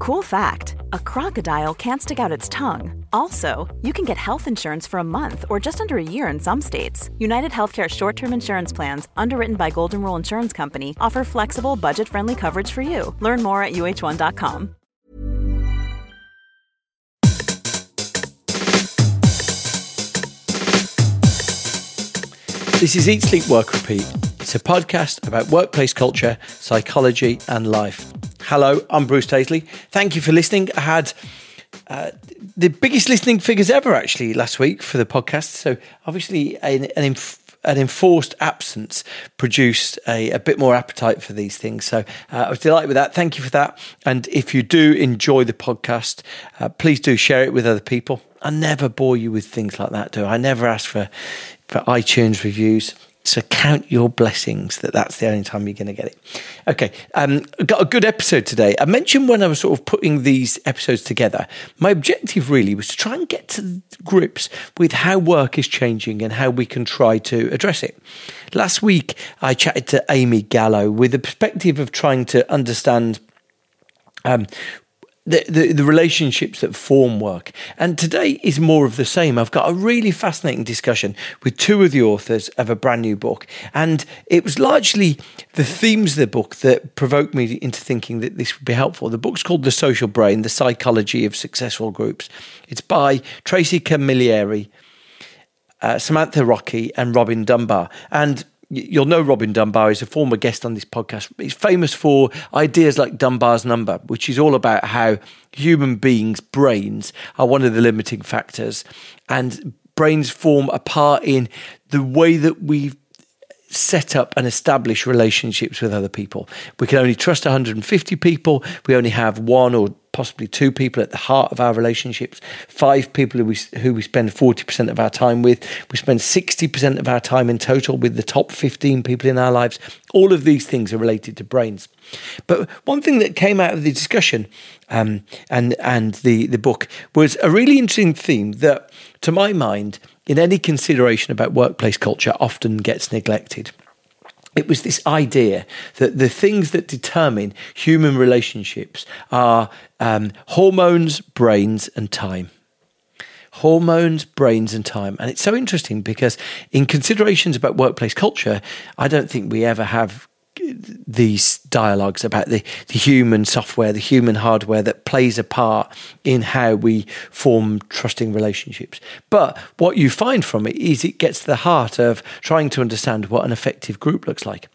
Cool fact, a crocodile can't stick out its tongue. Also, you can get health insurance for a month or just under a year in some states. United Healthcare short-term insurance plans, underwritten by Golden Rule Insurance Company, offer flexible, budget-friendly coverage for you. Learn more at uh1.com. This is Eat Sleep Work Repeat. It's a podcast about workplace culture, psychology and life. Hello, I'm Bruce Daisley. Thank you for listening. I had the biggest listening figures ever, actually, last week for the podcast. So obviously an enforced absence produced a bit more appetite for these things. So I was delighted with that. Thank you for that. And if you do enjoy the podcast, please do share it with other people. I never bore you with things like that, do I? I never ask for iTunes reviews. So count your blessings that's the only time you're going to get it. Okay, got a good episode today. I mentioned when I was sort of putting these episodes together, my objective really was to try and get to grips with how work is changing and how we can try to address it. Last week, I chatted to Amy Gallo with the perspective of trying to understand the relationships that form work. And today is more of the same. I've got a really fascinating discussion with two of the authors of a brand new book. And it was largely the themes of the book that provoked me into thinking that this would be helpful. The book's called The Social Brain, The Psychology of Successful Groups. It's by Tracy Camilleri, Samantha Rockey and Robin Dunbar. And you'll know Robin Dunbar is a former guest on this podcast. He's famous for ideas like Dunbar's number, which is all about how human beings' brains are one of the limiting factors, and brains form a part in the way that we set up and establish relationships with other people. We can only trust 150 people. We only have one or possibly two people at the heart of our relationships, five people who we spend 40% of our time with. We spend 60% of our time in total with the top 15 people in our lives. All of these things are related to brains. But one thing that came out of the discussion and the book was a really interesting theme that, to my mind, in any consideration about workplace culture often gets neglected. It was this idea that the things that determine human relationships are hormones, brains, and time. Hormones, brains, and time. And it's so interesting because in considerations about workplace culture, I don't think we ever have these dialogues about the human software, the human hardware that plays a part in how we form trusting relationships. But what you find from it is it gets to the heart of trying to understand what an effective group looks like.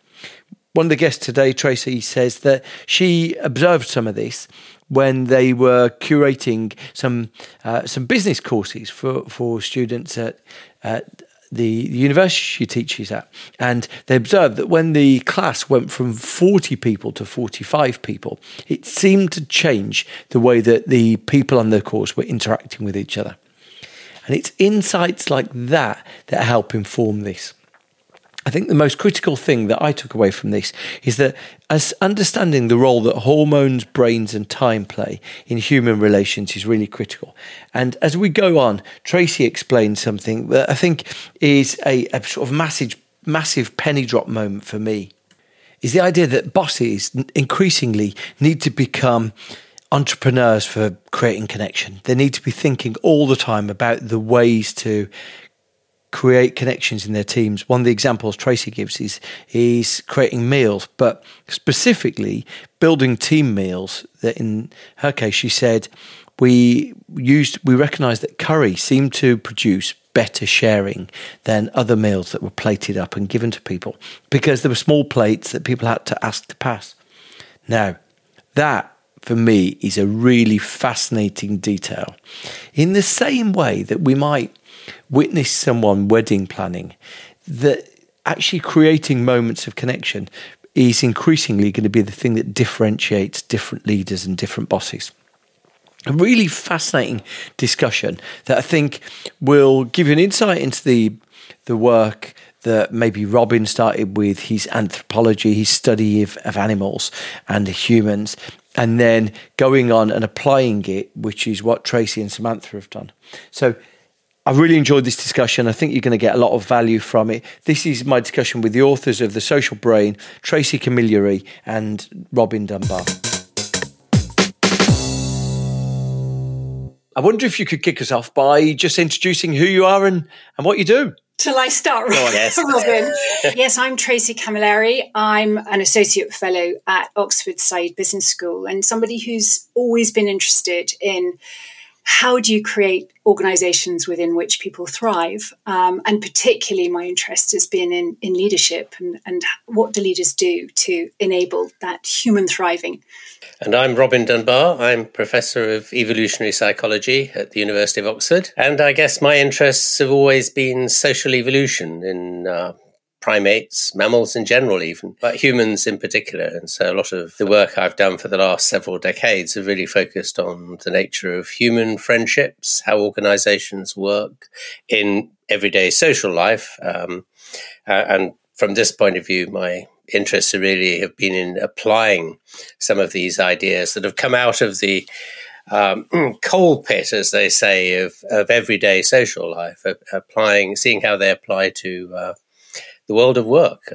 One of the guests today, Tracy, says that she observed some of this when they were curating some business courses for students at the university she teaches at, and they observed that when the class went from 40 people to 45 people, it seemed to change the way that the people on the course were interacting with each other. And it's insights like that that help inform this. I think the most critical thing that I took away from this is that as understanding the role that hormones, brains and time play in human relations is really critical. And as we go on, Tracy explained something that I think is a sort of massive penny drop moment for me, is the idea that bosses increasingly need to become entrepreneurs for creating connection. They need to be thinking all the time about the ways to create connections in their teams. One of the examples Tracy gives is creating meals, but specifically building team meals. That in her case, she said, we recognised that curry seemed to produce better sharing than other meals that were plated up and given to people because there were small plates that people had to ask to pass. Now, that for me is a really fascinating detail. In the same way that we might witness someone wedding planning, that actually creating moments of connection is increasingly going to be the thing that differentiates different leaders and different bosses. A really fascinating discussion that I think will give you an insight into the work that maybe Robin started with his anthropology, his study of animals and humans, and then going on and applying it, which is what Tracy and Samantha have done. So I really enjoyed this discussion. I think you're going to get a lot of value from it. This is my discussion with the authors of The Social Brain, Tracy Camilleri and Robin Dunbar. I wonder if you could kick us off by just introducing who you are and what you do. Shall I start, Robin? Yes, I'm Tracy Camilleri. I'm an associate fellow at Oxford Said Business School and somebody who's always been interested in how do you create organisations within which people thrive? And particularly my interest has been in leadership and what do leaders do to enable that human thriving? And I'm Robin Dunbar. I'm Professor of Evolutionary Psychology at the University of Oxford. And I guess my interests have always been social evolution in primates, mammals in general even, but humans in particular. And so a lot of the work I've done for the last several decades have really focused on the nature of human friendships, how organisations work in everyday social life. And from this point of view, my interests really have been in applying some of these ideas that have come out of the coal pit, as they say, of everyday social life, seeing how they apply to the world of work,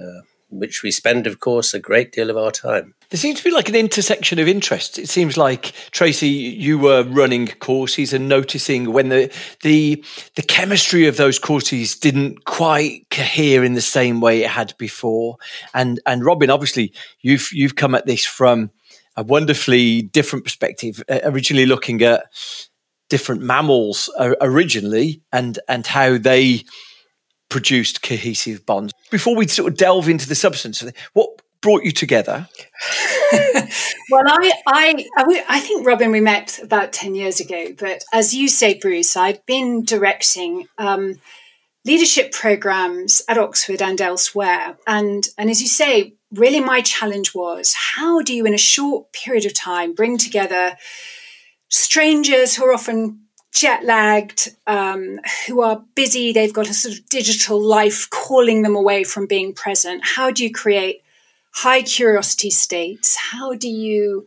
which we spend, of course, a great deal of our time. There seems to be like an intersection of interests. It seems like, Tracy, you were running courses and noticing when the chemistry of those courses didn't quite cohere in the same way it had before. And Robin, obviously, you've come at this from a wonderfully different perspective, originally looking at different mammals originally and how they produced cohesive bonds. Before we sort of delve into the substance of it, what brought you together? Well, I think, Robin, we met about 10 years ago, but as you say, Bruce, I've been directing leadership programs at Oxford and elsewhere. And as you say, really my challenge was, how do you in a short period of time bring together strangers who are often jet-lagged, who are busy, they've got a sort of digital life calling them away from being present. How do you create high curiosity states? How do you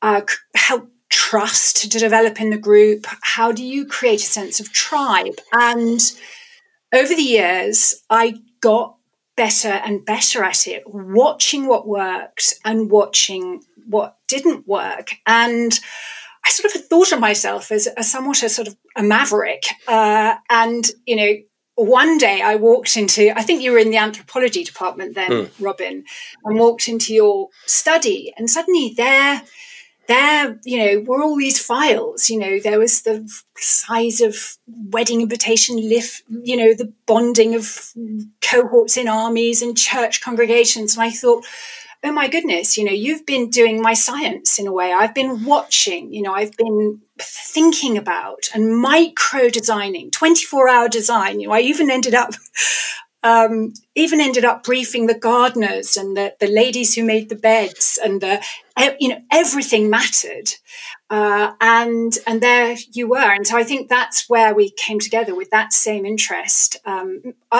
help trust to develop in the group? How do you create a sense of tribe? And over the years, I got better and better at it, watching what worked and watching what didn't work. And I sort of thought of myself as a maverick. And, you know, one day I walked into, I think you were in the anthropology department then, Robin, and walked into your study and suddenly there, you know, were all these files. You know, there was the size of wedding invitation list, you know, the bonding of cohorts in armies and church congregations. And I thought, oh my goodness, you know, you've been doing my science in a way. I've been watching, you know, I've been thinking about and micro-designing, 24-hour design. You know, I even ended up briefing the gardeners and the ladies who made the beds and everything mattered. And there you were. And so I think that's where we came together with that same interest,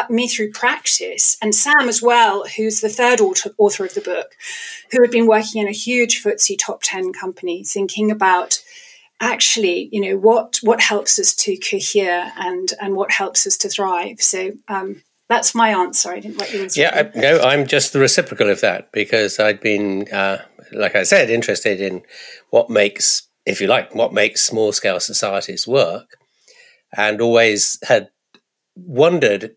me through practice, and Sam as well, who's the third author of the book, who had been working in a huge FTSE top 10 company, thinking about actually, you know, what helps us to cohere and what helps us to thrive. So, that's my answer. I didn't let you answer. Yeah, no, I'm just the reciprocal of that because I'd been, like I said, interested in what makes small-scale societies work, and always had wondered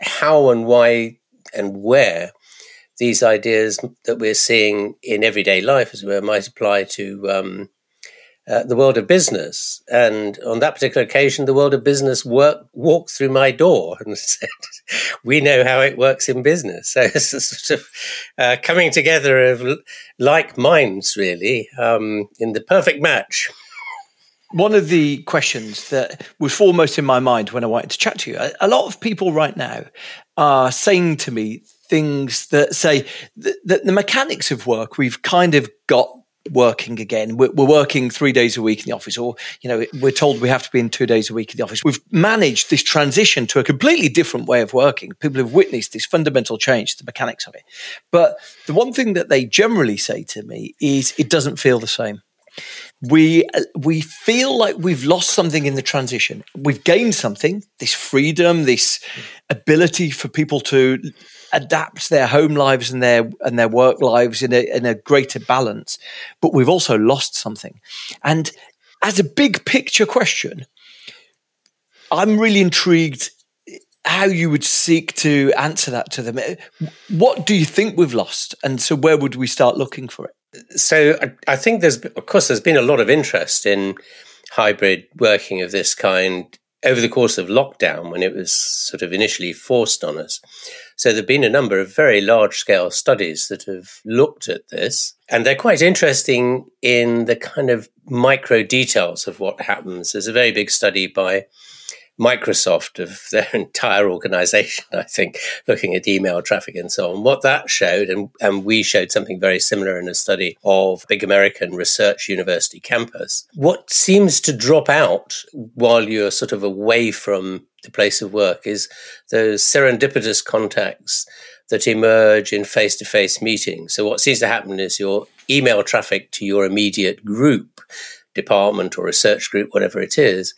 how and why and where these ideas that we're seeing in everyday life, as it were, might apply to the world of business. And on that particular occasion, the world of business walked through my door and said, we know how it works in business. So it's a sort of coming together of like minds, really, in the perfect match. One of the questions that was foremost in my mind when I wanted to chat to you, a lot of people right now are saying to me things that say that the mechanics of work we've kind of got working again. We're working 3 days a week in the office, or, you know, we're told we have to be in 2 days a week in the office. We've managed this transition to a completely different way of working. People have witnessed this fundamental change to the mechanics of it. But the one thing that they generally say to me is it doesn't feel the same. We feel like we've lost something in the transition. We've gained something, this freedom, this ability for people to adapt their home lives and their work lives in a greater balance, but we've also lost something. And as a big picture question, I'm really intrigued how you would seek to answer that to them. What do you think we've lost? And so where would we start looking for it? So I think there's been a lot of interest in hybrid working of this kind over the course of lockdown, when it was sort of initially forced on us. So there have been a number of very large-scale studies that have looked at this, and they're quite interesting in the kind of micro details of what happens. There's a very big study by Microsoft of their entire organization, I think, looking at email traffic and so on. What that showed, and we showed something very similar in a study of big American research university campus, what seems to drop out while you're sort of away from the place of work is those serendipitous contacts that emerge in face-to-face meetings. So what seems to happen is your email traffic to your immediate group, department or research group, whatever it is,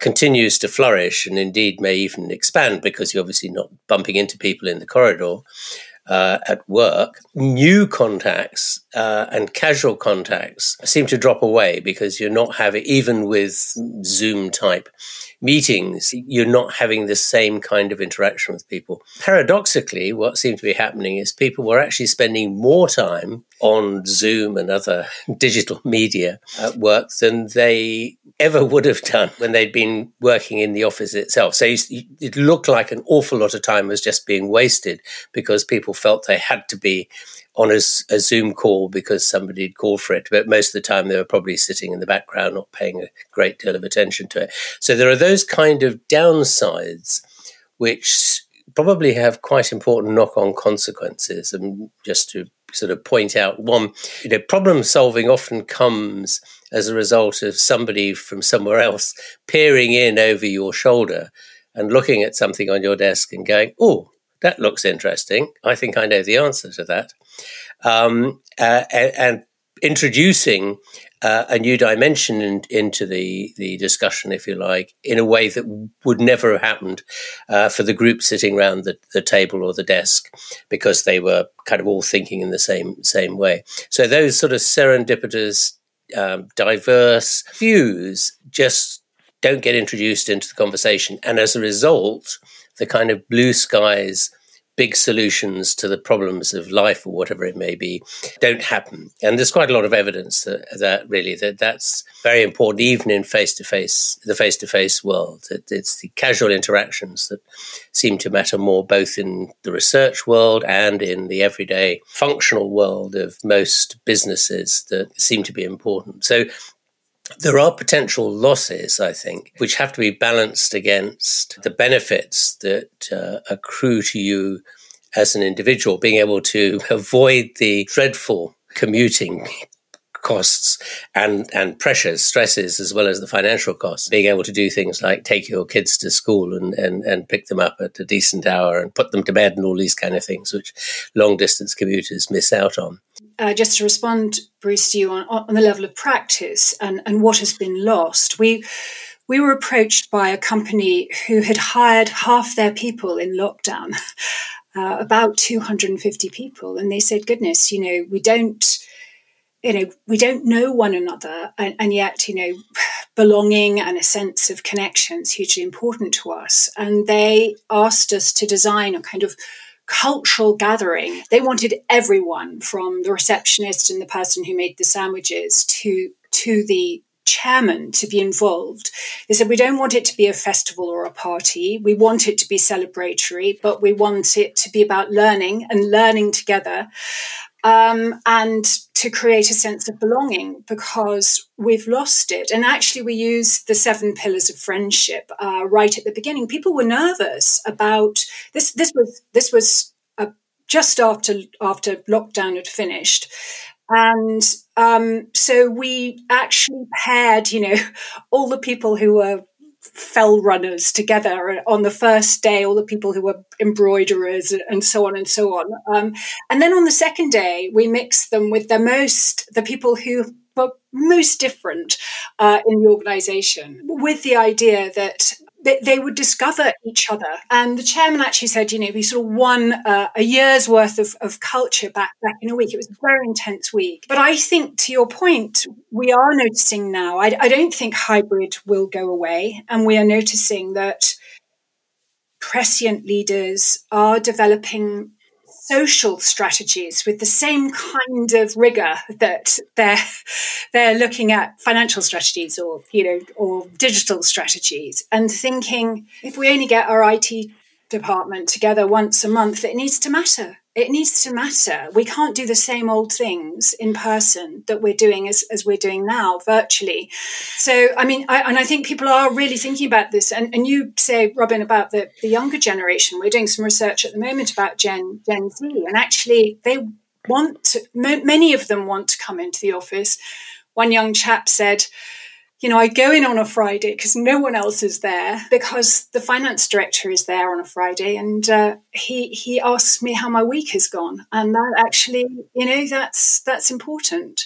continues to flourish and indeed may even expand, because you're obviously not bumping into people in the corridor at work. New contacts and casual contacts seem to drop away, because you're not having, even with Zoom type meetings, you're not having the same kind of interaction with people. Paradoxically, what seemed to be happening is people were actually spending more time on Zoom and other digital media at work than they ever would have done when they'd been working in the office itself. So it looked like an awful lot of time was just being wasted, because people felt they had to be on a Zoom call because somebody had called for it. But most of the time they were probably sitting in the background, not paying a great deal of attention to it. So there are those kind of downsides which probably have quite important knock-on consequences. And just to sort of point out one, you know, problem solving often comes as a result of somebody from somewhere else peering in over your shoulder and looking at something on your desk and going, oh, that looks interesting. I think I know the answer to that. And introducing a new dimension into the discussion, if you like, in a way that would never have happened for the group sitting around the table or the desk, because they were kind of all thinking in the same way. So those sort of serendipitous, diverse views just don't get introduced into the conversation. And as a result, the kind of blue skies, big solutions to the problems of life or whatever it may be, don't happen. And there's quite a lot of evidence that's very important, even in the face-to-face world. It's the casual interactions that seem to matter more, both in the research world and in the everyday functional world of most businesses, that seem to be important. So there are potential losses, I think, which have to be balanced against the benefits that accrue to you as an individual, being able to avoid the dreadful commuting costs and pressures, stresses, as well as the financial costs, being able to do things like take your kids to school and pick them up at a decent hour and put them to bed and all these kind of things, which long-distance commuters miss out on. Just to respond, Bruce, to you on the level of practice and what has been lost, we were approached by a company who had hired half their people in lockdown, about 250 people, and they said, goodness, we don't know one another, and yet, belonging and a sense of connection is hugely important to us. And they asked us to design a kind of cultural gathering. They wanted everyone, from the receptionist and the person who made the sandwiches to the chairman, to be involved. They said, we don't want it to be a festival or a party. We want it to be celebratory, but we want it to be about learning and learning together. And to create a sense of belonging, because we've lost it. And actually, we used the 7 pillars of friendship right at the beginning. People were nervous about this. This was just after lockdown had finished. And so we actually paired, all the people who were fell runners together on the first day, all the people who were embroiderers and so on and so on. And then on the second day, we mixed them with the people who were most different in the organisation, with the idea that they would discover each other. And the chairman actually said, we sort of won a year's worth of culture back in a week. It was a very intense week. But I think, to your point, we are noticing now, I don't think hybrid will go away. And we are noticing that prescient leaders are developing social strategies with the same kind of rigor that they're looking at financial strategies or digital strategies, and thinking, if we only get our IT department together once a month, it needs to matter. It needs to matter. We can't do the same old things in person that we're doing as we're doing now virtually. So, I think people are really thinking about this. And you say, Robin, about the younger generation. We're doing some research at the moment about Gen Z. And actually, they many of them want to come into the office. One young chap said, I go in on a Friday because no one else is there, because the finance director is there on a Friday, and he asks me how my week has gone. And that actually, that's important.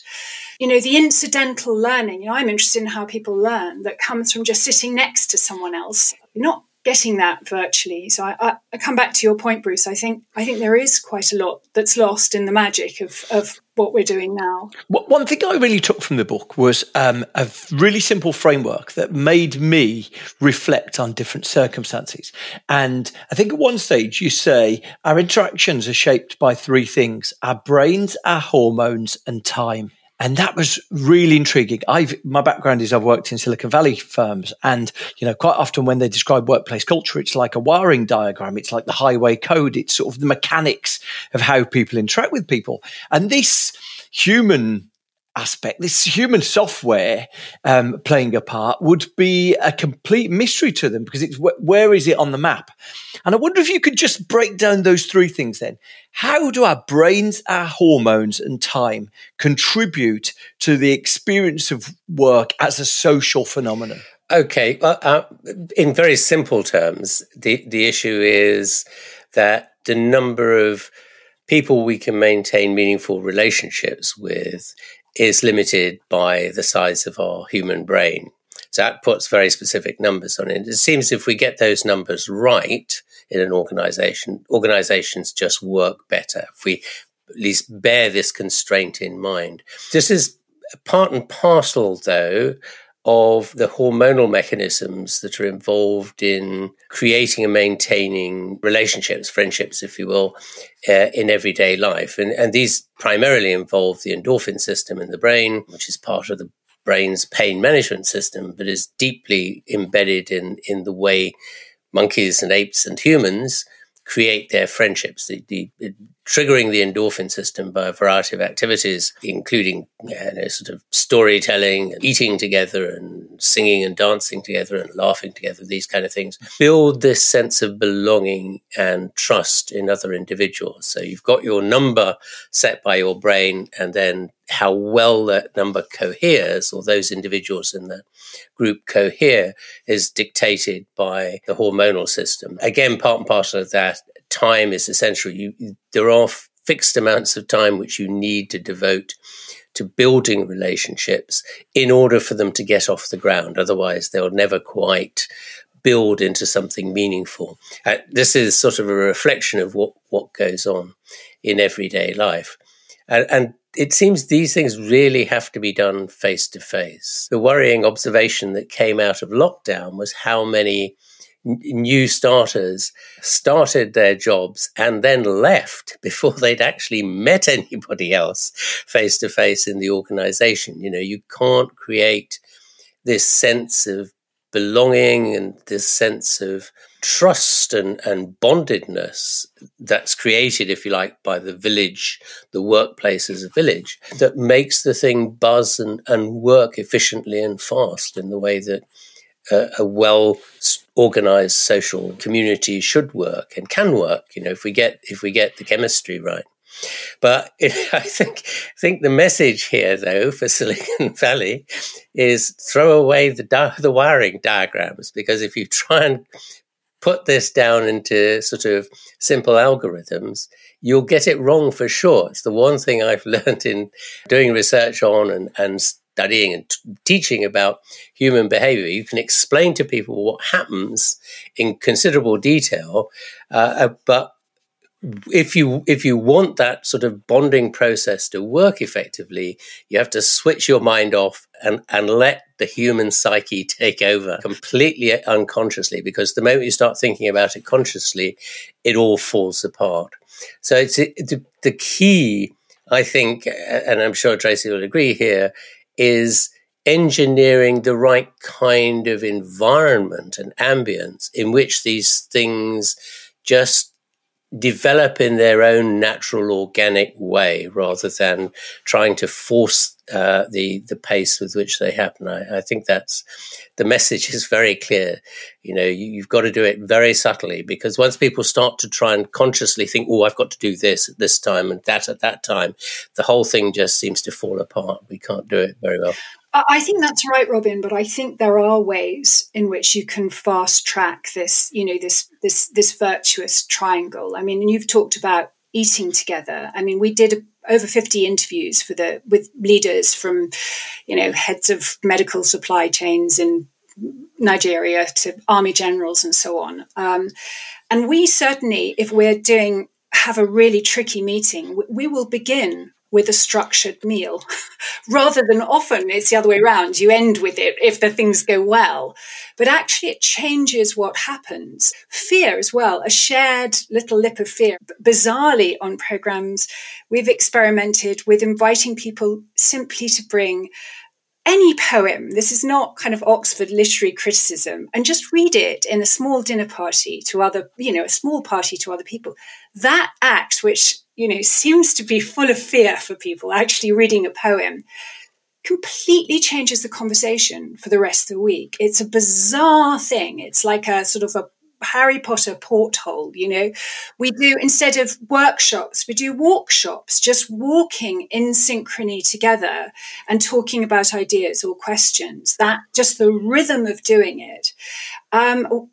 The incidental learning, I'm interested in how people learn, that comes from just sitting next to someone else. You're not getting that virtually. So I come back to your point, Bruce. I think there is quite a lot that's lost in the magic of what we're doing now. One thing I really took from the book was a really simple framework that made me reflect on different circumstances. And I think at one stage you say our interactions are shaped by three things: our brains, our hormones, and time. And that was really intriguing. My background is I've worked in Silicon Valley firms, and quite often when they describe workplace culture, it's like a wiring diagram. It's like the highway code. It's sort of the mechanics of how people interact with people. And this human aspect, this human software playing a part, would be a complete mystery to them, because it's where is it on the map? And I wonder if you could just break down those three things then. How do our brains, our hormones, and time contribute to the experience of work as a social phenomenon? Okay. Well, in very simple terms, the issue is that the number of people we can maintain meaningful relationships with is limited by the size of our human brain. So that puts very specific numbers on it. It seems if we get those numbers right in an organization, organizations just work better, if we at least bear this constraint in mind. This is part and parcel, though, of the hormonal mechanisms that are involved in creating and maintaining relationships, friendships, if you will, in everyday life. And these primarily involve the endorphin system in the brain, which is part of the brain's pain management system, but is deeply embedded in the way monkeys and apes and humans create their friendships, triggering the endorphin system by a variety of activities, including sort of storytelling, and eating together, and singing and dancing together, and laughing together. These kind of things build this sense of belonging and trust in other individuals. So you've got your number set by your brain, and then how well that number coheres, or those individuals in the group cohere, is dictated by the hormonal system. Again, part and parcel of that, time is essential. There are fixed amounts of time which you need to devote to building relationships in order for them to get off the ground. Otherwise, they'll never quite build into something meaningful. This is sort of a reflection of what goes on in everyday life. And it seems these things really have to be done face to face. The worrying observation that came out of lockdown was how many new starters started their jobs and then left before they'd actually met anybody else face to face in the organization. You can't create this sense of belonging and this sense of trust and bondedness that's created, if you like, by the village, the workplace as a village, that makes the thing buzz and work efficiently and fast in the way that a well-organized social community should work and can work, you know, if we get the chemistry right. But I think the message here, though, for Silicon Valley is throw away the wiring diagrams, because if you try and put this down into sort of simple algorithms, you'll get it wrong for sure. It's the one thing I've learned in doing research on and studying and teaching about human behavior. You can explain to people what happens in considerable detail, but if you want that sort of bonding process to work effectively, you have to switch your mind off and let the human psyche take over completely unconsciously, because the moment you start thinking about it consciously, it all falls apart. So it's the key, I think, and I'm sure Tracy will agree here, is engineering the right kind of environment and ambience in which these things just develop in their own natural, organic way, rather than trying to force the pace with which they happen. I think that's the message is very clear. You know, you've got to do it very subtly, because once people start to try and consciously think, oh, I've got to do this at this time and that at that time, the whole thing just seems to fall apart. We can't do it very well. I think that's right, Robin, but I think there are ways in which you can fast track this, you know, this virtuous triangle. I mean, and you've talked about eating together. I mean, we did over 50 interviews with leaders from, you know, heads of medical supply chains in Nigeria to army generals and so on. And we certainly, if we're have a really tricky meeting, we will begin with a structured meal rather than often it's the other way around. You end with it if the things go well, but actually it changes what happens. Fear as well, a shared little lip of fear. Bizarrely on programs, we've experimented with inviting people simply to bring any poem. This is not kind of Oxford literary criticism, and just read it in a small dinner party to other, you know, a small party to other people. That act, which, you know, seems to be full of fear for people, actually reading a poem completely changes the conversation for the rest of the week. It's a bizarre thing. It's like a sort of a Harry Potter porthole, you know. We do, instead of workshops, we do walkshops, just walking in synchrony together and talking about ideas or questions. That, just the rhythm of doing it.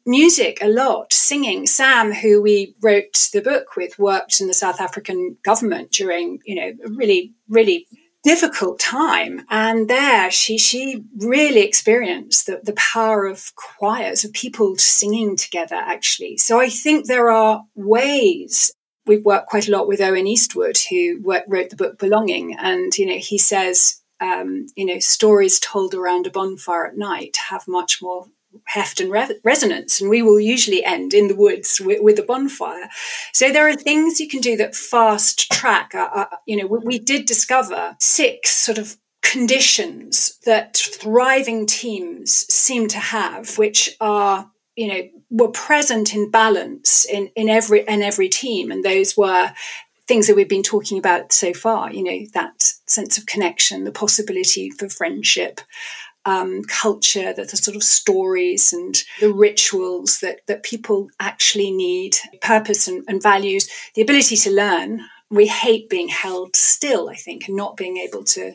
Music a lot, singing. Sam, who we wrote the book with, worked in the South African government during, you know, a really, really difficult time. And there she really experienced the power of choirs, of people singing together, actually. So I think there are ways. We've worked quite a lot with Owen Eastwood, who wrote the book Belonging. And, you know, he says, you know, stories told around a bonfire at night have much more heft and resonance, and we will usually end in the woods with a bonfire. So there are things you can do that fast track. You know, we did discover 6 sort of conditions that thriving teams seem to have, which are, you know, were present in balance in every team, and those were things that we've been talking about so far. You know, that sense of connection, the possibility for friendship. Culture, that the sort of stories and the rituals that people actually need, purpose and values, the ability to learn. We hate being held still, I think, and not being able to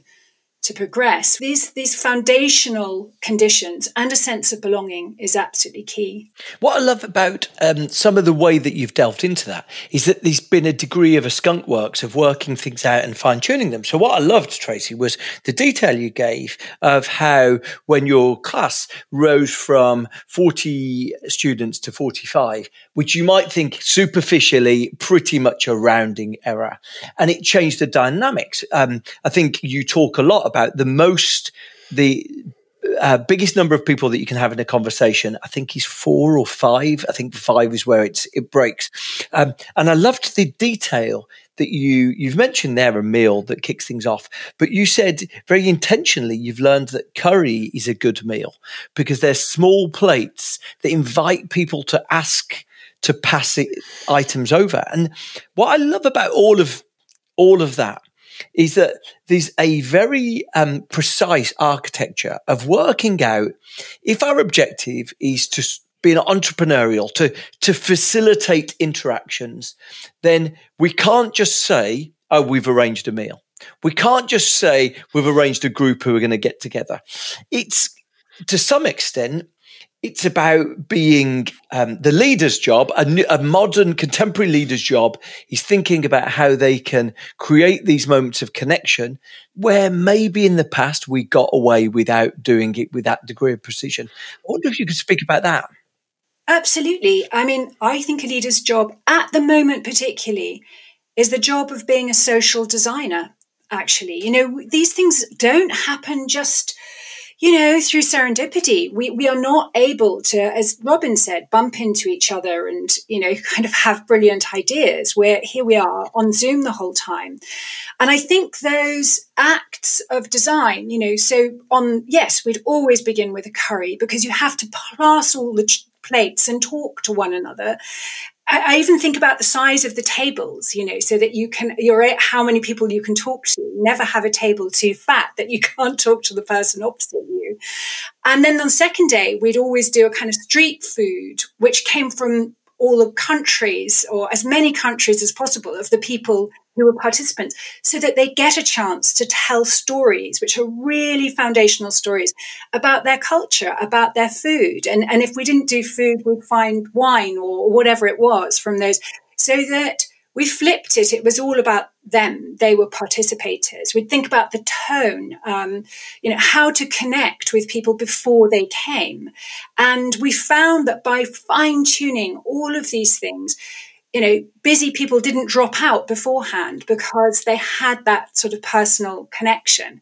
progress. These foundational conditions and a sense of belonging is absolutely key. What I love about some of the way that you've delved into that is that there's been a degree of a skunk works of working things out and fine-tuning them. So what I loved, Tracy, was the detail you gave of how when your class rose from 40 students to 45, which you might think superficially pretty much a rounding error, and it changed the dynamics. I think you talk a lot about the biggest number of people that you can have in a conversation, I think, is 4 or 5. I think 5 is where it breaks. And I loved the detail that you've mentioned there, a meal that kicks things off. But you said very intentionally you've learned that curry is a good meal because they're small plates that invite people to ask to pass items over. And what I love about all of that is that there's a very precise architecture of working out if our objective is to be entrepreneurial, to facilitate interactions, then we can't just say, oh, we've arranged a meal. We can't just say we've arranged a group who are going to get together. It's, to some extent, it's about being the leader's job. A modern contemporary leader's job is thinking about how they can create these moments of connection where maybe in the past we got away without doing it with that degree of precision. I wonder if you could speak about that. Absolutely. I mean, I think a leader's job at the moment particularly is the job of being a social designer, actually. You know, these things don't happen just through serendipity. We are not able to, as Robin said, bump into each other and, kind of have brilliant ideas. Here we are on Zoom the whole time. And I think those acts of design, yes, we'd always begin with a curry because you have to pass all the plates and talk to one another. I even think about the size of the tables, so that you're at how many people you can talk to. Never have a table too fat that you can't talk to the person opposite you. And then on the second day, we'd always do a kind of street food, which came from all the countries or as many countries as possible of the people who were participants, so that they get a chance to tell stories, which are really foundational stories about their culture, about their food. And if we didn't do food, we'd find wine or whatever it was from those, so that we flipped it. It was all about them. They were participators. We'd think about the tone, how to connect with people before they came. And we found that by fine-tuning all of these things, busy people didn't drop out beforehand because they had that sort of personal connection.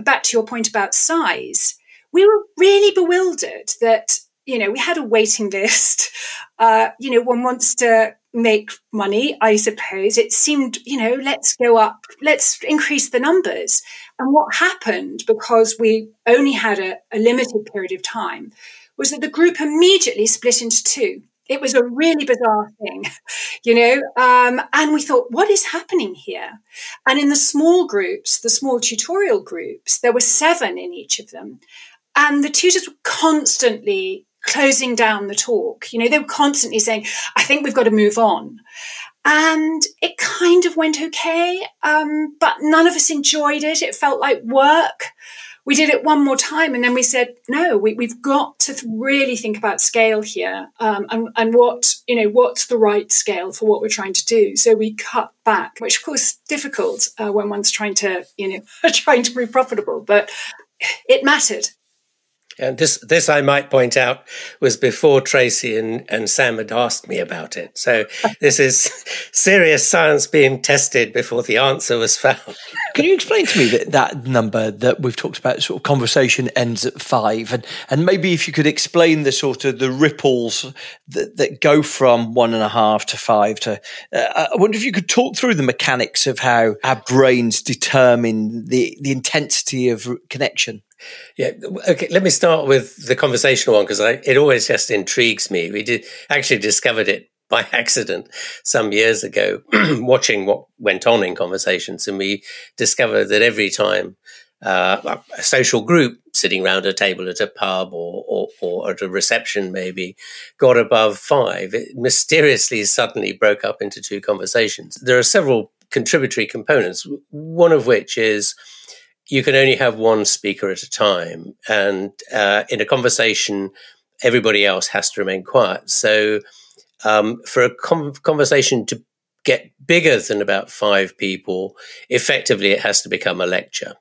Back to your point about size, we were really bewildered that, we had a waiting list. One wants to make money, I suppose. It seemed, let's go up, let's increase the numbers. And what happened, because we only had a limited period of time, was that the group immediately split into two. It was a really bizarre thing, and we thought, what is happening here? And in the small groups, the small tutorial groups, there were 7 in each of them. And the tutors were constantly closing down the talk. They were constantly saying, I think we've got to move on. And it kind of went okay, but none of us enjoyed it. It felt like work. We did it one more time and then we said, no, we've got to really think about scale here and what's the right scale for what we're trying to do. So we cut back, which of course is difficult when one's trying to be profitable, but it mattered. And this I might point out, was before Tracy and Sam had asked me about it. So this is serious science being tested before the answer was found. Can you explain to me that number that we've talked about, sort of conversation ends at 5, and maybe if you could explain the sort of the ripples that go from 1.5 to 5 to, I wonder if you could talk through the mechanics of how our brains determine the intensity of connection. Yeah. Okay. Let me start with the conversational one because it always just intrigues me. We actually discovered it by accident some years ago, watching what went on in conversations, and we discovered that every time a social group sitting around a table at a pub or at a reception maybe got above 5, it mysteriously suddenly broke up into 2 conversations. There are several contributory components, one of which is you can only have one speaker at a time. And in a conversation, everybody else has to remain quiet. So for a conversation to get bigger than about 5 people, effectively it has to become a lecture,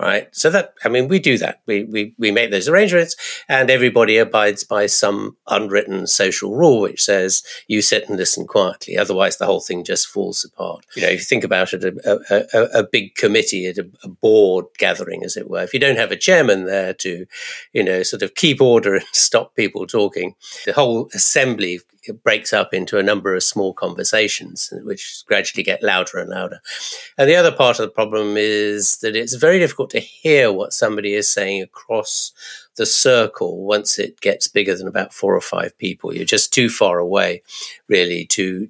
right? So we do that. We make those arrangements and everybody abides by some unwritten social rule, which says you sit and listen quietly. Otherwise, the whole thing just falls apart. If you think about it, a big committee at a board gathering, as it were, if you don't have a chairman there to, sort of keep order and stop people talking, the whole assembly breaks up into a number of small conversations, which gradually get louder and louder. And the other part of the problem is that it's very difficult to hear what somebody is saying across the circle once it gets bigger than about 4 or 5 people. You're just too far away, really, to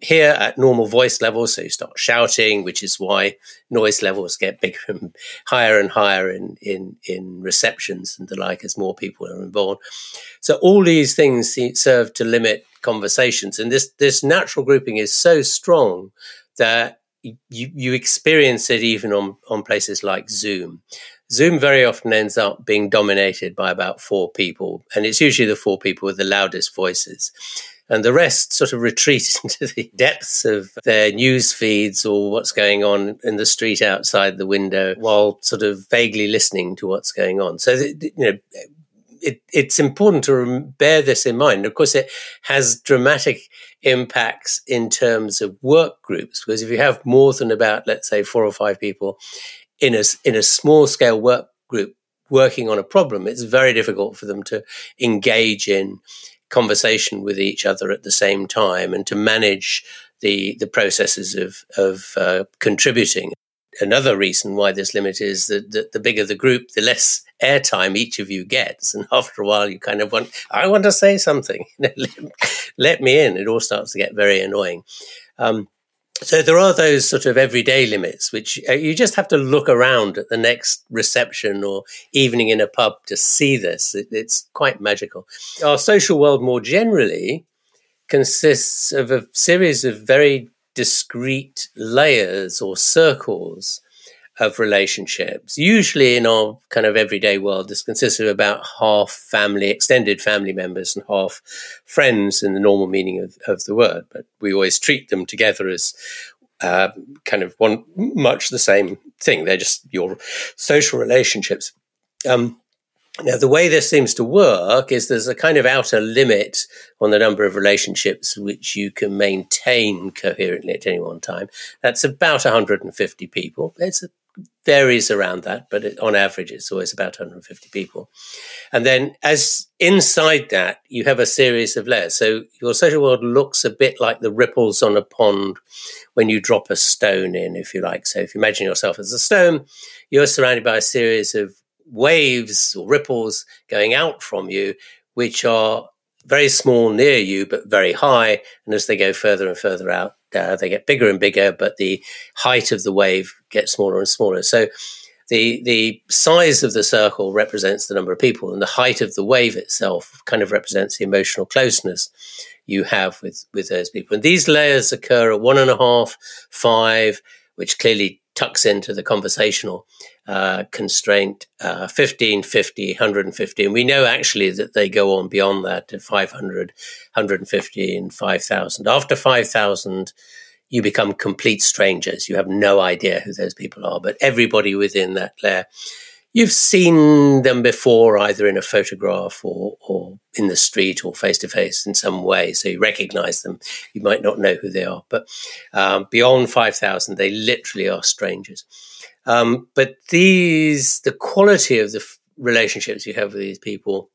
here at normal voice levels, so you start shouting, which is why noise levels get bigger and higher in receptions and the like as more people are involved. So all these things serve to limit conversations, and this natural grouping is so strong that you experience it even on places like Zoom. Zoom very often ends up being dominated by about four people, and it's usually the four people with the loudest voices. And the rest sort of retreat into the depths of their news feeds or what's going on in the street outside the window while sort of vaguely listening to what's going on. So, it's important to bear this in mind. Of course, it has dramatic impacts in terms of work groups, because if you have more than about, let's say, four or five people in a small scale work group working on a problem, it's very difficult for them to engage in conversation with each other at the same time and to manage the processes of contributing. Another reason why this limit is that the bigger the group, the less airtime each of you gets. And after a while, you kind of I want to say something. Let me in. It all starts to get very annoying. So there are those sort of everyday limits, which you just have to look around at the next reception or evening in a pub to see this. It's quite magical. Our social world more generally consists of a series of very discrete layers or circles of relationships. Usually in our kind of everyday world, this consists of about half family, extended family members, and half friends in the normal meaning of the word. But we always treat them together as kind of one much the same thing. They're just your social relationships. Now, the way this seems to work is there's a kind of outer limit on the number of relationships which you can maintain coherently at any one time. That's about 150 people. It varies around that, but on average, it's always about 150 people. And then as inside that, you have a series of layers. So your social world looks a bit like the ripples on a pond when you drop a stone in, if you like. So if you imagine yourself as a stone, you're surrounded by a series of waves or ripples going out from you, which are very small near you, but very high. And as they go further and further out, they get bigger and bigger, but the height of the wave gets smaller and smaller. So the size of the circle represents the number of people, and the height of the wave itself kind of represents the emotional closeness you have with those people. And these layers occur at 1.5, 5, which clearly tucks into the conversational constraint, 15, 50, 150. And we know actually that they go on beyond that to 500, 150 and 5,000. After 5,000, you become complete strangers. You have no idea who those people are, but everybody within that layer, you've seen them before, either in a photograph or in the street or face-to-face in some way. So you recognize them. You might not know who they are. But beyond 5,000, they literally are strangers. But the quality of the relationships you have with these people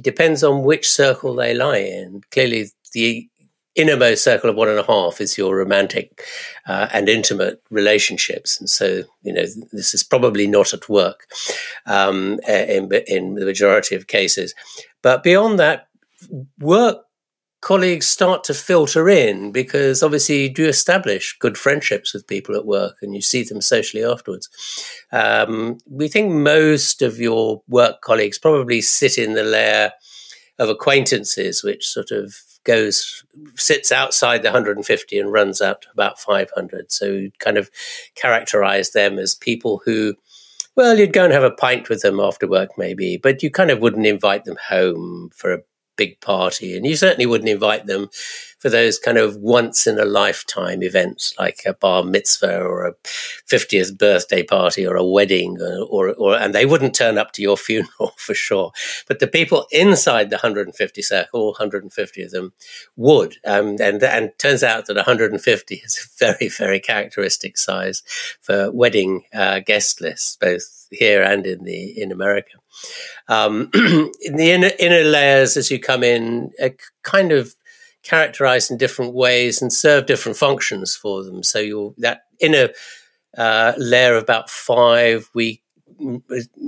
depends on which circle they lie in. Clearly, the innermost circle of 1.5 is your romantic and intimate relationships. And so, this is probably not at work in the majority of cases. But beyond that, work colleagues start to filter in, because obviously you do establish good friendships with people at work and you see them socially afterwards. We think most of your work colleagues probably sit in the layer of acquaintances, which sort of sits outside the 150 and runs out to about 500. So you'd kind of characterize them as people who, well, you'd go and have a pint with them after work maybe, but you kind of wouldn't invite them home for a big party. And you certainly wouldn't invite them for those kind of once in a lifetime events like a bar mitzvah or a 50th birthday party or a wedding, and they wouldn't turn up to your funeral for sure. But the people inside the 150 circle, all 150 of them, would. And it turns out that 150 is a very, very characteristic size for wedding guest lists, both here and in America. In the inner layers, as you come in, kind of characterized in different ways and serve different functions for them. So that inner layer of about 5, we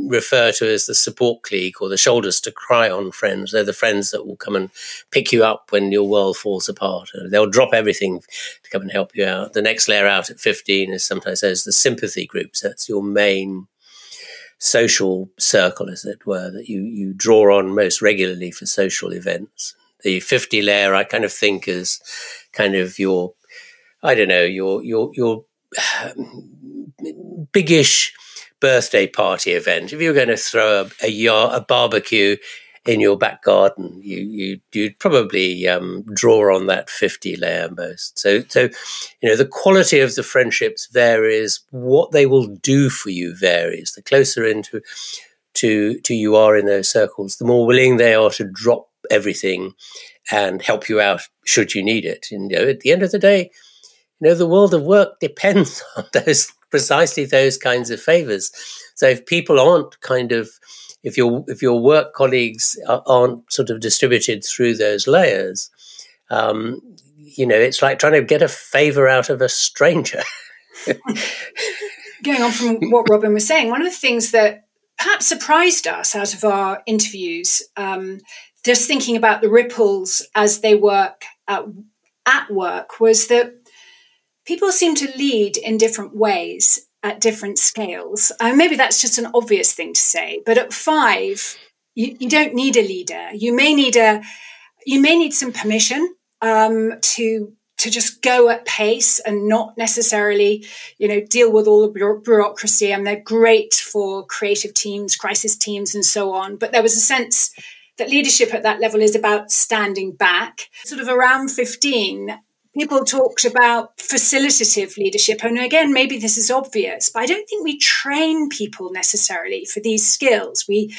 refer to as the support clique or the shoulders to cry on friends. They're the friends that will come and pick you up when your world falls apart. They'll drop everything to come and help you out. The next layer out at 15 is sometimes those the sympathy groups. That's your main social circle, as it were, that you draw on most regularly for social events. The 50 layer, I kind of think, is kind of your, I don't know, your biggish birthday party event. If you're going to throw a barbecue in your back garden, you'd probably draw on that 50 layer most. So you know, the quality of the friendships varies. What they will do for you varies. The closer to you are in those circles, the more willing they are to drop everything and help you out should you need it. And you know, at the end of the day, you know, the world of work depends on those precisely those kinds of favors. So if people aren't kind of, if your work colleagues aren't sort of distributed through those layers, you know, it's like trying to get a favor out of a stranger. Going on from what Robin was saying, one of the things that perhaps surprised us out of our interviews, just thinking about the ripples as they work at work, was that people seem to lead in different ways at different scales. Maybe that's just an obvious thing to say, but at 5, you don't need a leader. You may need some permission to just go at pace and not necessarily, you know, deal with all the bureaucracy. And they're great for creative teams, crisis teams, and so on. But there was a sense that leadership at that level is about standing back, sort of around 15. People talked about facilitative leadership. And again, maybe this is obvious, but I don't think we train people necessarily for these skills. We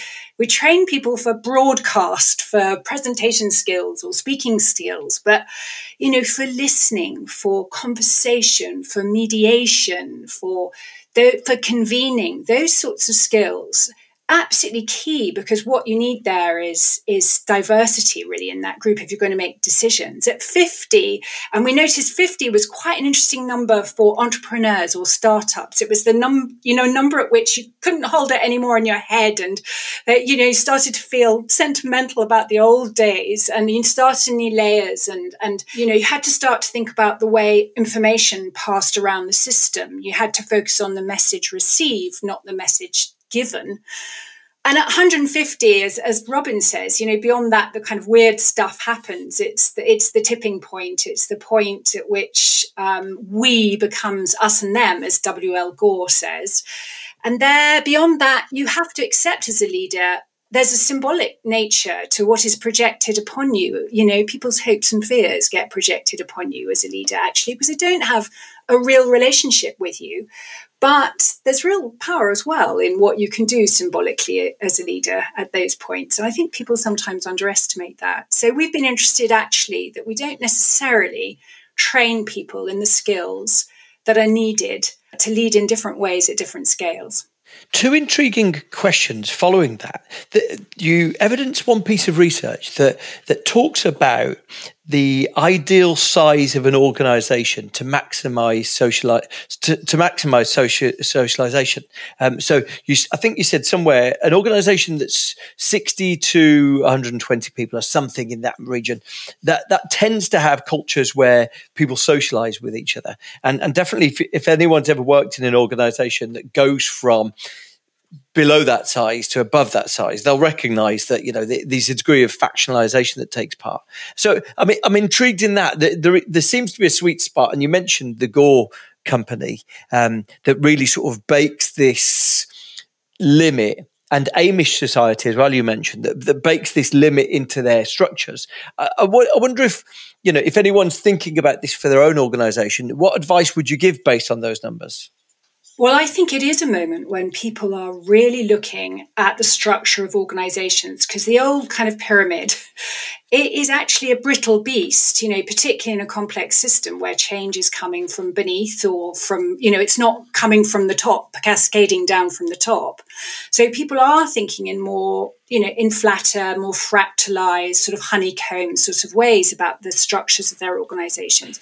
train people for broadcast, for presentation skills or speaking skills, but, you know, for listening, for conversation, for mediation, for convening, those sorts of skills, absolutely key, because what you need there is diversity, really, in that group if you're going to make decisions. At 50, and we noticed 50 was quite an interesting number for entrepreneurs or startups. It was the number at which you couldn't hold it anymore in your head, and you know, you started to feel sentimental about the old days, and you started new layers, and you know, you had to start to think about the way information passed around the system. You had to focus on the message received, not the message given. And at 150, as Robin says, you know, beyond that, the kind of weird stuff happens. It's the tipping point. It's the point at which we becomes us and them, as W.L. Gore says. And there, beyond that, you have to accept as a leader, there's a symbolic nature to what is projected upon you. You know, people's hopes and fears get projected upon you as a leader, actually, because they don't have a real relationship with you. But there's real power as well in what you can do symbolically as a leader at those points. And I think people sometimes underestimate that. So we've been interested, actually, that we don't necessarily train people in the skills that are needed to lead in different ways at different scales. Two intriguing questions following that. You evidence one piece of research that talks about the ideal size of an organisation to maximise socialisation. I think you said somewhere an organisation that's 60 to 120 people or something in that region, that tends to have cultures where people socialise with each other. And definitely, if anyone's ever worked in an organisation that goes from below that size to above that size, they'll recognize that, you know, there's a degree of factionalization that takes part. So I'm intrigued in that. There seems to be a sweet spot. And you mentioned the Gore company that really sort of bakes this limit, and Amish society as well, you mentioned, that bakes this limit into their structures. I wonder if, you know, if anyone's thinking about this for their own organization, what advice would you give based on those numbers? Well, I think it is a moment when people are really looking at the structure of organisations, because the old kind of pyramid it is actually a brittle beast, you know, particularly in a complex system where change is coming from beneath or from, you know, it's not coming from the top, cascading down from the top. So people are thinking in more, you know, in flatter, more fractalized, sort of honeycomb sort of ways about the structures of their organizations.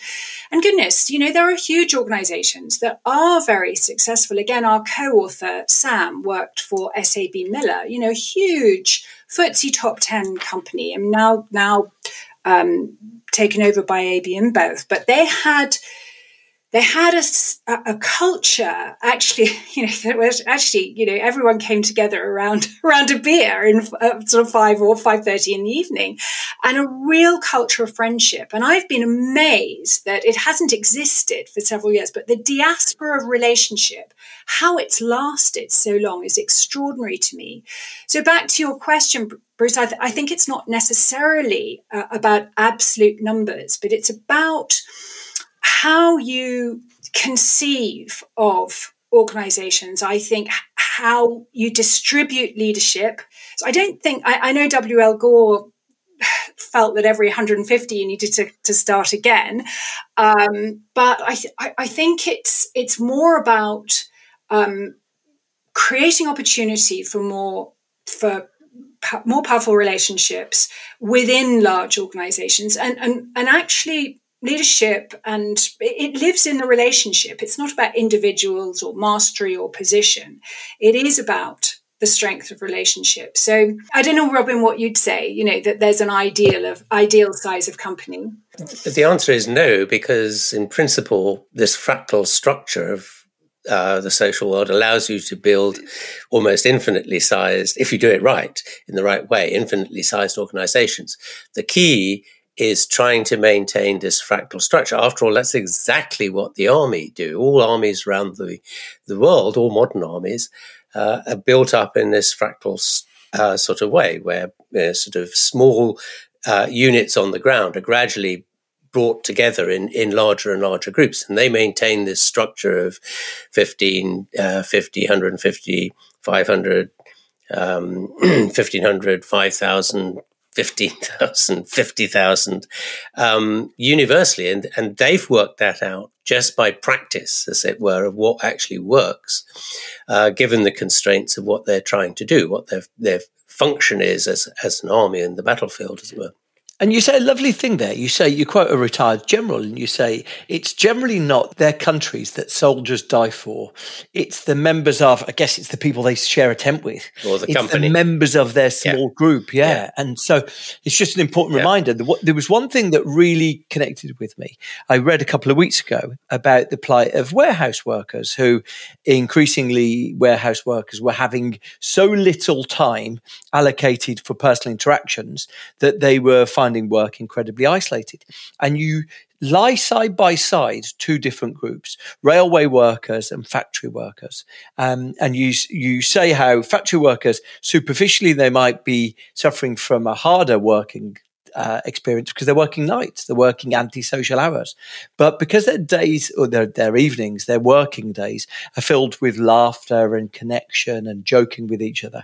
And goodness, you know, there are huge organizations that are very successful. Again, our co-author, Sam, worked for SAB Miller, you know, huge FTSE top 10 company, and now taken over by ABN both, but they had a culture, actually, you know, that was actually, you know, everyone came together around a beer in sort of 5 or 5:30 in the evening, and a real culture of friendship. And I've been amazed that it hasn't existed for several years, but the diaspora of relationship, how it's lasted so long is extraordinary to me. So back to your question, Bruce, I think it's not necessarily about absolute numbers, but it's about how you conceive of organizations, I think, how you distribute leadership. So I don't think, I know W.L. Gore felt that every 150 you needed to start again. But I think it's more about creating opportunity for more powerful relationships within large organizations and actually leadership, and it lives in the relationship. It's not about individuals or mastery or position. It is about the strength of relationship. So I don't know, Robin, what you'd say, you know, that there's an ideal size of company. The answer is no, because in principle, this fractal structure of the social world allows you to build almost infinitely sized, if you do it right, in the right way, infinitely sized organizations. The key is trying to maintain this fractal structure. After all, that's exactly what the army do. All armies around the world, all modern armies, are built up in this fractal sort of way, where sort of small units on the ground are gradually brought together in larger and larger groups. And they maintain this structure of 15, 50, 150, 500, 1,500, 5,000, 15,000, 50,000 universally. And they've worked that out just by practice, as it were, of what actually works, given the constraints of what they're trying to do, what their function is as an army in the battlefield, as it were. And you say a lovely thing there. You say, you quote a retired general, and you say, it's generally not their countries that soldiers die for. It's the members of, I guess it's the people they share a tent with. Or the company. The members of their small group, yeah. And so it's just an important reminder. There was one thing that really connected with me. I read a couple of weeks ago about the plight of warehouse workers, who increasingly warehouse workers were having so little time allocated for personal interactions that they were finding work incredibly isolated. And you lie side by side two different groups, railway workers and factory workers. And you say how factory workers, superficially, they might be suffering from a harder working experience because they're working nights, they're working antisocial hours. But because their days or their evenings, their working days are filled with laughter and connection and joking with each other,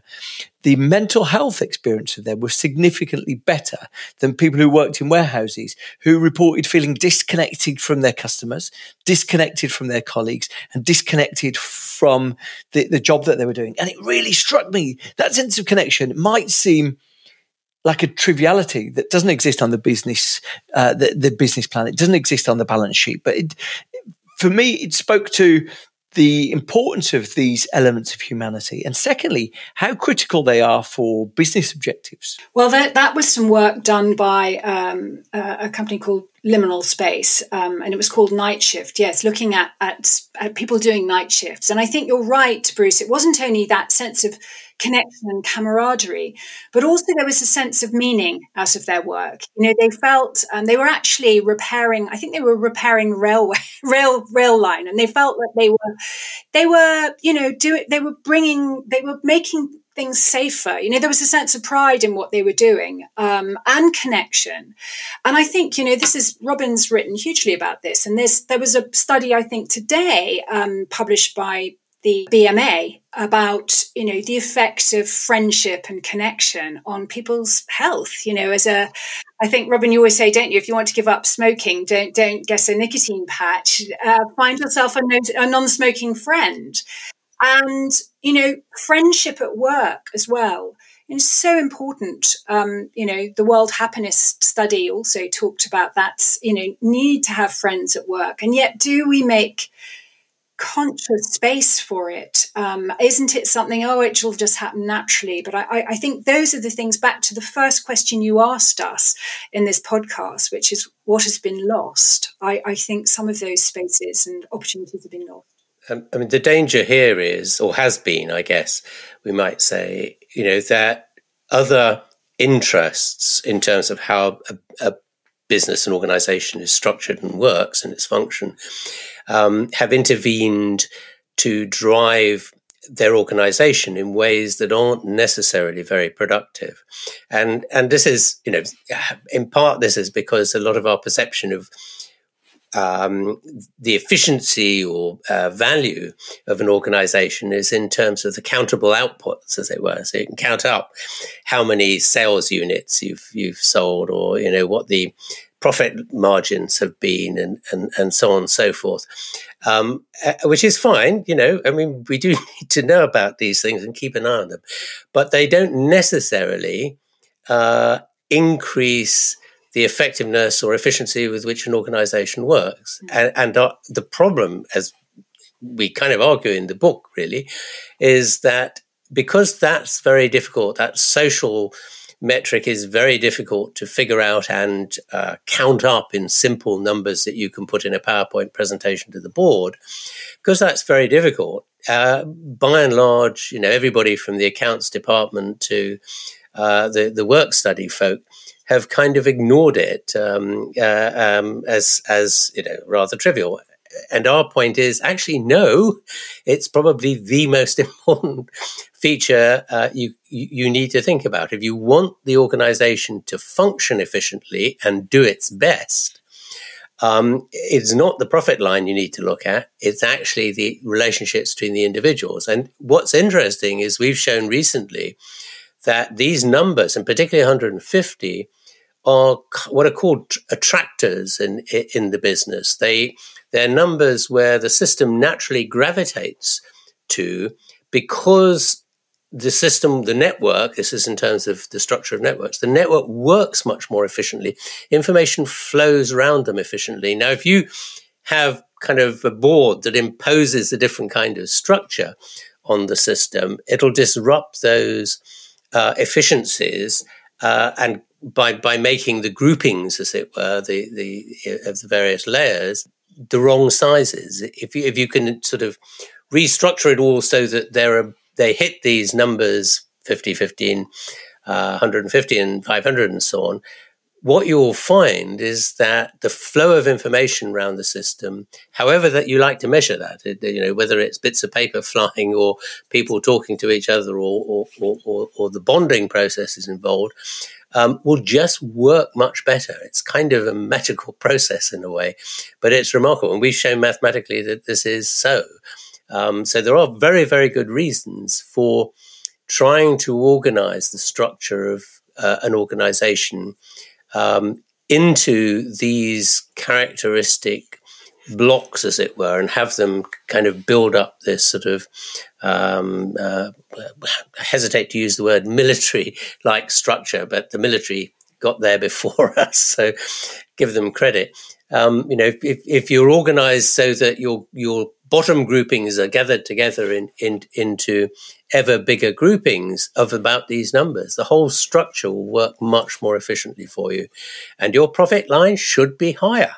the mental health experience of them was significantly better than people who worked in warehouses, who reported feeling disconnected from their customers, disconnected from their colleagues, and disconnected from the job that they were doing. And it really struck me, that sense of connection might seem like a triviality that doesn't exist on the business, the business plan. It doesn't exist on the balance sheet. But for me, it spoke to the importance of these elements of humanity. And secondly, how critical they are for business objectives. Well, that was some work done by a company called Liminal Space, and it was called Night Shift. Yes, looking at people doing night shifts. And I think you're right, Bruce. It wasn't only that sense of connection and camaraderie, but also there was a sense of meaning out of their work. You know, they felt, and they were actually repairing, I think they were repairing rail line, and they felt that they were making things safer. You know, there was a sense of pride in what they were doing, and connection. And I think, you know, Robin's written hugely about this. And there was a study, I think today, published by the BMA about, you know, the effects of friendship and connection on people's health. You know, as a, I think, Robin, you always say, don't you, if you want to give up smoking, don't get a nicotine patch, find yourself a non-smoking friend. And, you know, friendship at work as well is so important. You know, the World Happiness Study also talked about that, you know, need to have friends at work. And yet, do we make conscious space for it? Isn't it something, oh, it will just happen naturally? But I think those are the things, back to the first question you asked us in this podcast, which is what has been lost. I think some of those spaces and opportunities have been lost. I mean, the danger here is, or has been, I guess, we might say, you know, that other interests in terms of how a business and organisation is structured and works and its function have intervened to drive their organisation in ways that aren't necessarily very productive. And this is, you know, in part this is because a lot of our perception of the efficiency or value of an organization is in terms of the countable outputs, as it were. So you can count up how many sales units you've sold, or, you know, what the profit margins have been, and so on and so forth, which is fine. You know, I mean, we do need to know about these things and keep an eye on them, but they don't necessarily increase the effectiveness or efficiency with which an organization works. And the problem, as we kind of argue in the book, really, is that because that's very difficult, that social metric is very difficult to figure out and count up in simple numbers that you can put in a PowerPoint presentation to the board, because that's very difficult. By and large, you know, everybody from the accounts department to the work study folk have kind of ignored it as you know, rather trivial. And our point is, actually, no, it's probably the most important feature you need to think about. If you want the organization to function efficiently and do its best, it's not the profit line you need to look at. It's actually the relationships between the individuals. And what's interesting is we've shown recently that these numbers, and particularly 150, are what are called attractors in the business. They're numbers where the system naturally gravitates to, because the system, the network, this is in terms of the structure of networks, the network works much more efficiently. Information flows around them efficiently. Now, if you have kind of a board that imposes a different kind of structure on the system, it'll disrupt those efficiencies and by making the groupings, as it were, the of the various layers, the wrong sizes. If you can sort of restructure it all so that they hit these numbers, 50, 15, 150 and 500 and so on, what you'll find is that the flow of information around the system, however that you like to measure that, you know, whether it's bits of paper flying or people talking to each other or the bonding processes involved, will just work much better. It's kind of a magical process in a way, but it's remarkable. And we've shown mathematically that this is so. So there are very, very good reasons for trying to organize the structure of an organization into these characteristic blocks, as it were, and have them kind of build up this sort of, I hesitate to use the word military-like structure, but the military got there before us, so give them credit. You know, if you're organized so that your bottom groupings are gathered together into ever bigger groupings of about these numbers, the whole structure will work much more efficiently for you, and your profit line should be higher.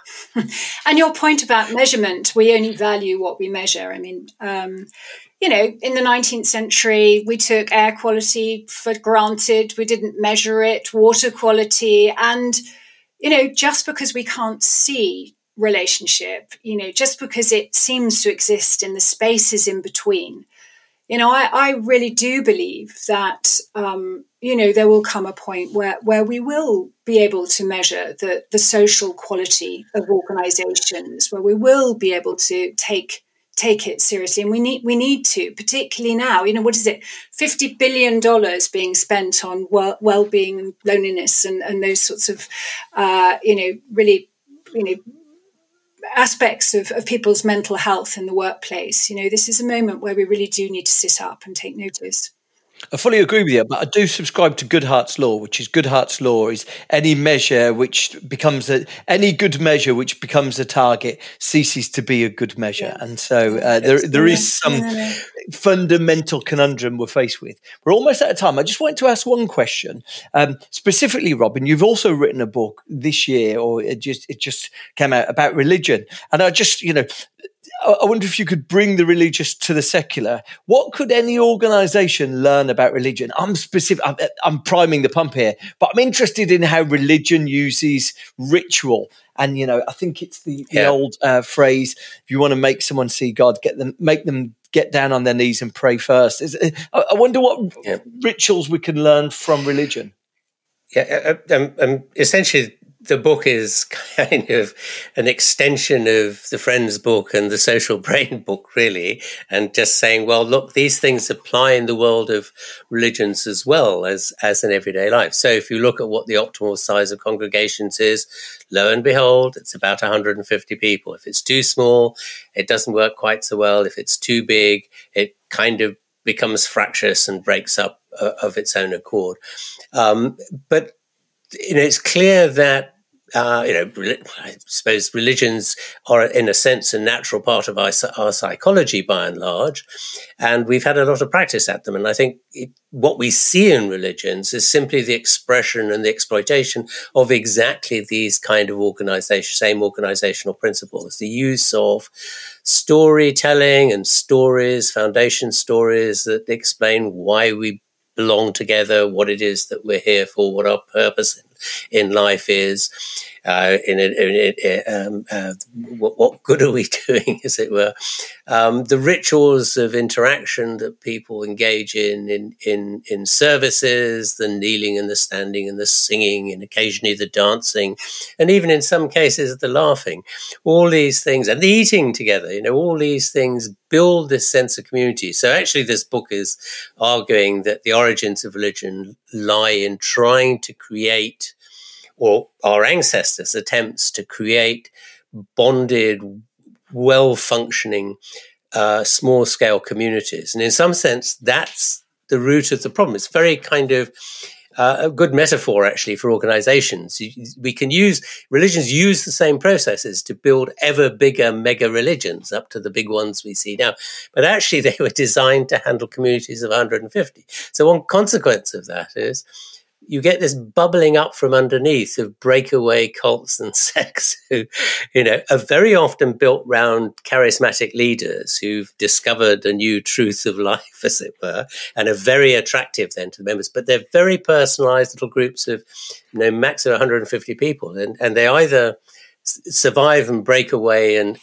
And your point about measurement, we only value what we measure. I mean, you know, in the 19th century, we took air quality for granted. We didn't measure it, water quality. And, you know, just because we can't see relationship, you know, just because it seems to exist in the spaces in between, you know, I really do believe that, you know, there will come a point where we will be able to measure the social quality of organisations, where we will be able to take take it seriously, and we need to, particularly now. You know, what is it? $50 billion being spent on well-being and loneliness and those sorts of, aspects of people's mental health in the workplace. You know, this is a moment where we really do need to sit up and take notice. I fully agree with you, but I do subscribe to Goodhart's Law, which is any good measure which becomes a target ceases to be a good measure. Yeah. And so there is some fundamental conundrum we're faced with. We're almost out of time. I just wanted to ask one question. Specifically, Robin, you've also written a book this year, or it just came out, about religion. And I wonder if you could bring the religious to the secular. What could any organisation learn about religion? I'm priming the pump here, but I'm interested in how religion uses ritual. And I think it's the old phrase: if you want to make someone see God, make them get down on their knees and pray first. I wonder what rituals we can learn from religion. Yeah, essentially. The book is kind of an extension of the Friends book and the Social Brain book, really, and just saying, well, look, these things apply in the world of religions as well as in everyday life. So if you look at what the optimal size of congregations is, lo and behold, it's about 150 people. If it's too small, it doesn't work quite so well. If it's too big, it kind of becomes fractious and breaks up of its own accord. But it's clear that I suppose religions are, in a sense, a natural part of our psychology by and large, and we've had a lot of practice at them. And I think what we see in religions is simply the expression and the exploitation of exactly these kind of same organizational principles, the use of storytelling and stories, foundation stories that explain why we belong together, what it is that we're here for, what our purpose in life is, what good are we doing, as it were. The rituals of interaction that people engage in services, the kneeling and the standing and the singing and occasionally the dancing, and even in some cases the laughing, all these things, and the eating together, all these things build this sense of community. So actually this book is arguing that the origins of religion lie in trying to create, or our ancestors' attempts to create, bonded, well-functioning, small-scale communities. And in some sense, that's the root of the problem. It's very kind of a good metaphor, actually, for organizations. We can religions use the same processes to build ever bigger mega religions up to the big ones we see now. But actually, they were designed to handle communities of 150. So one consequence of that is you get this bubbling up from underneath of breakaway cults and sects who, are very often built round charismatic leaders who've discovered a new truth of life, as it were, and are very attractive then to the members. But they're very personalized little groups of, max of 150 people. And they either survive and break away and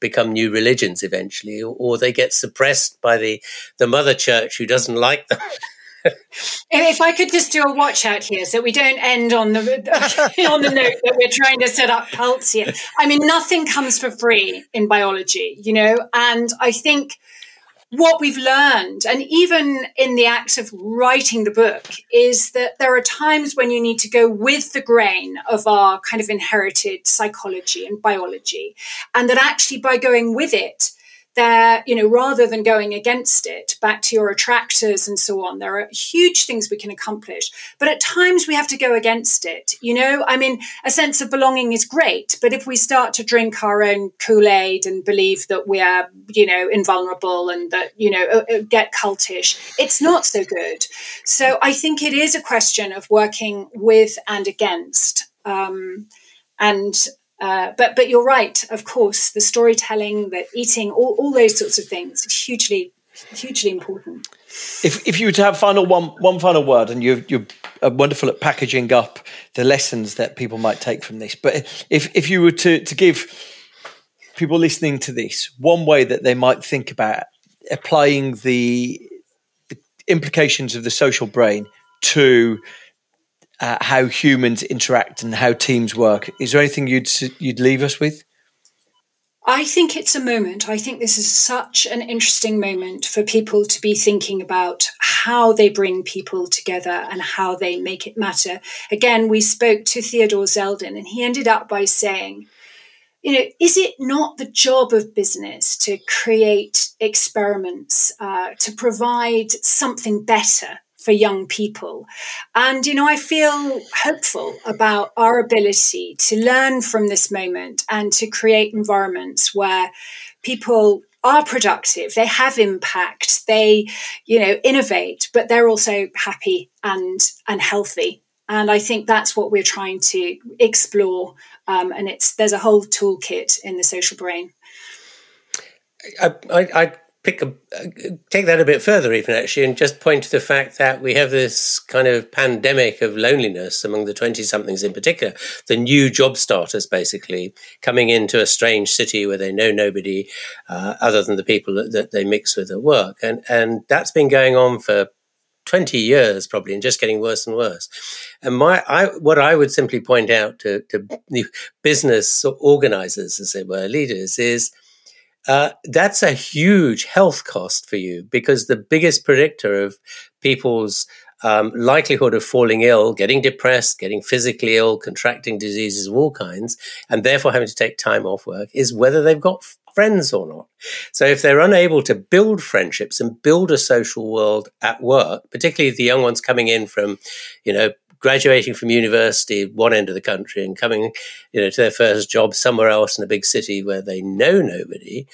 become new religions eventually, or they get suppressed by the mother church who doesn't like them. If I could just do a watch out here so we don't end on the note that we're trying to set up cults here. I mean, nothing comes for free in biology, and I think what we've learned, and even in the act of writing the book, is that there are times when you need to go with the grain of our kind of inherited psychology and biology, and that actually by going with it, there, rather than going against it, back to your attractors and so on, there are huge things we can accomplish. But at times we have to go against it. A sense of belonging is great, but if we start to drink our own Kool-Aid and believe that we are, invulnerable and that, get cultish, it's not so good. So I think it is a question of working with and against. But you're right, of course, the storytelling, the eating, all those sorts of things, hugely, hugely important. If you were to have one final word, and you're wonderful at packaging up the lessons that people might take from this, but if you were to give people listening to this one way that they might think about applying the implications of the social brain to how humans interact and how teams work, is there anything you'd leave us with? I think it's a moment. I think this is such an interesting moment for people to be thinking about how they bring people together and how they make it matter. Again, we spoke to Theodore Zeldin, and he ended up by saying, you know, is it not the job of business to create experiments, to provide something better for young people? And, you know, I feel hopeful about our ability to learn from this moment and to create environments where people are productive, they have impact, they, you know, innovate, but they're also happy and healthy. And I think that's what we're trying to explore. And there's a whole toolkit in The Social Brain. Take that a bit further even, actually, and just point to the fact that we have this kind of pandemic of loneliness among the 20-somethings in particular, the new job starters basically coming into a strange city where they know nobody other than the people that they mix with at work. And that's been going on for 20 years probably, and just getting worse and worse. And what I would simply point out to business organizers, as it were, leaders, is that's a huge health cost for you, because the biggest predictor of people's likelihood of falling ill, getting depressed, getting physically ill, contracting diseases of all kinds, and therefore having to take time off work, is whether they've got friends or not. So if they're unable to build friendships and build a social world at work, particularly the young ones coming in from, you know, graduating from university at one end of the country and coming, you know, to their first job somewhere else in a big city where they know nobody,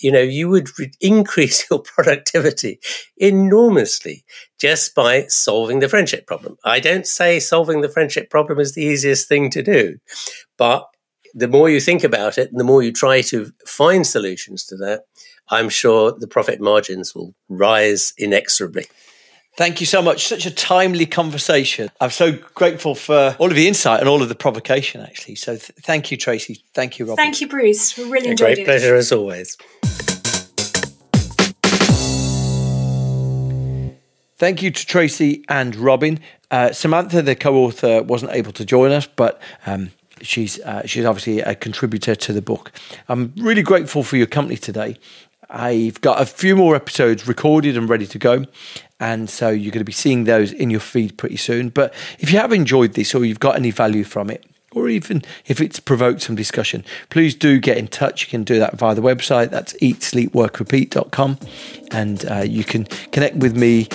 you know, you would increase your productivity enormously just by solving the friendship problem. I don't say solving the friendship problem is the easiest thing to do, but the more you think about it and the more you try to find solutions to that, I'm sure the profit margins will rise inexorably. Thank you so much. Such a timely conversation. I'm so grateful for all of the insight and all of the provocation, actually. So thank you, Tracy. Thank you, Robin. Thank you, Bruce. We really enjoyed it. Great pleasure as always. Thank you to Tracy and Robin. Samantha, the co-author, wasn't able to join us, but she's obviously a contributor to the book. I'm really grateful for your company today. I've got a few more episodes recorded and ready to go, and so you're going to be seeing those in your feed pretty soon. But if you have enjoyed this, or you've got any value from it, or even if it's provoked some discussion, please do get in touch. You can do that via the website. That's eatsleepworkrepeat.com. And you can connect with me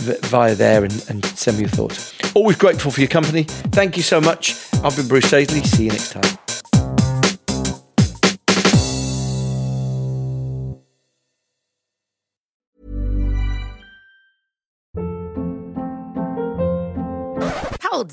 via there and send me your thoughts. Always grateful for your company. Thank you so much. I've been Bruce Daisley. See you next time. Hold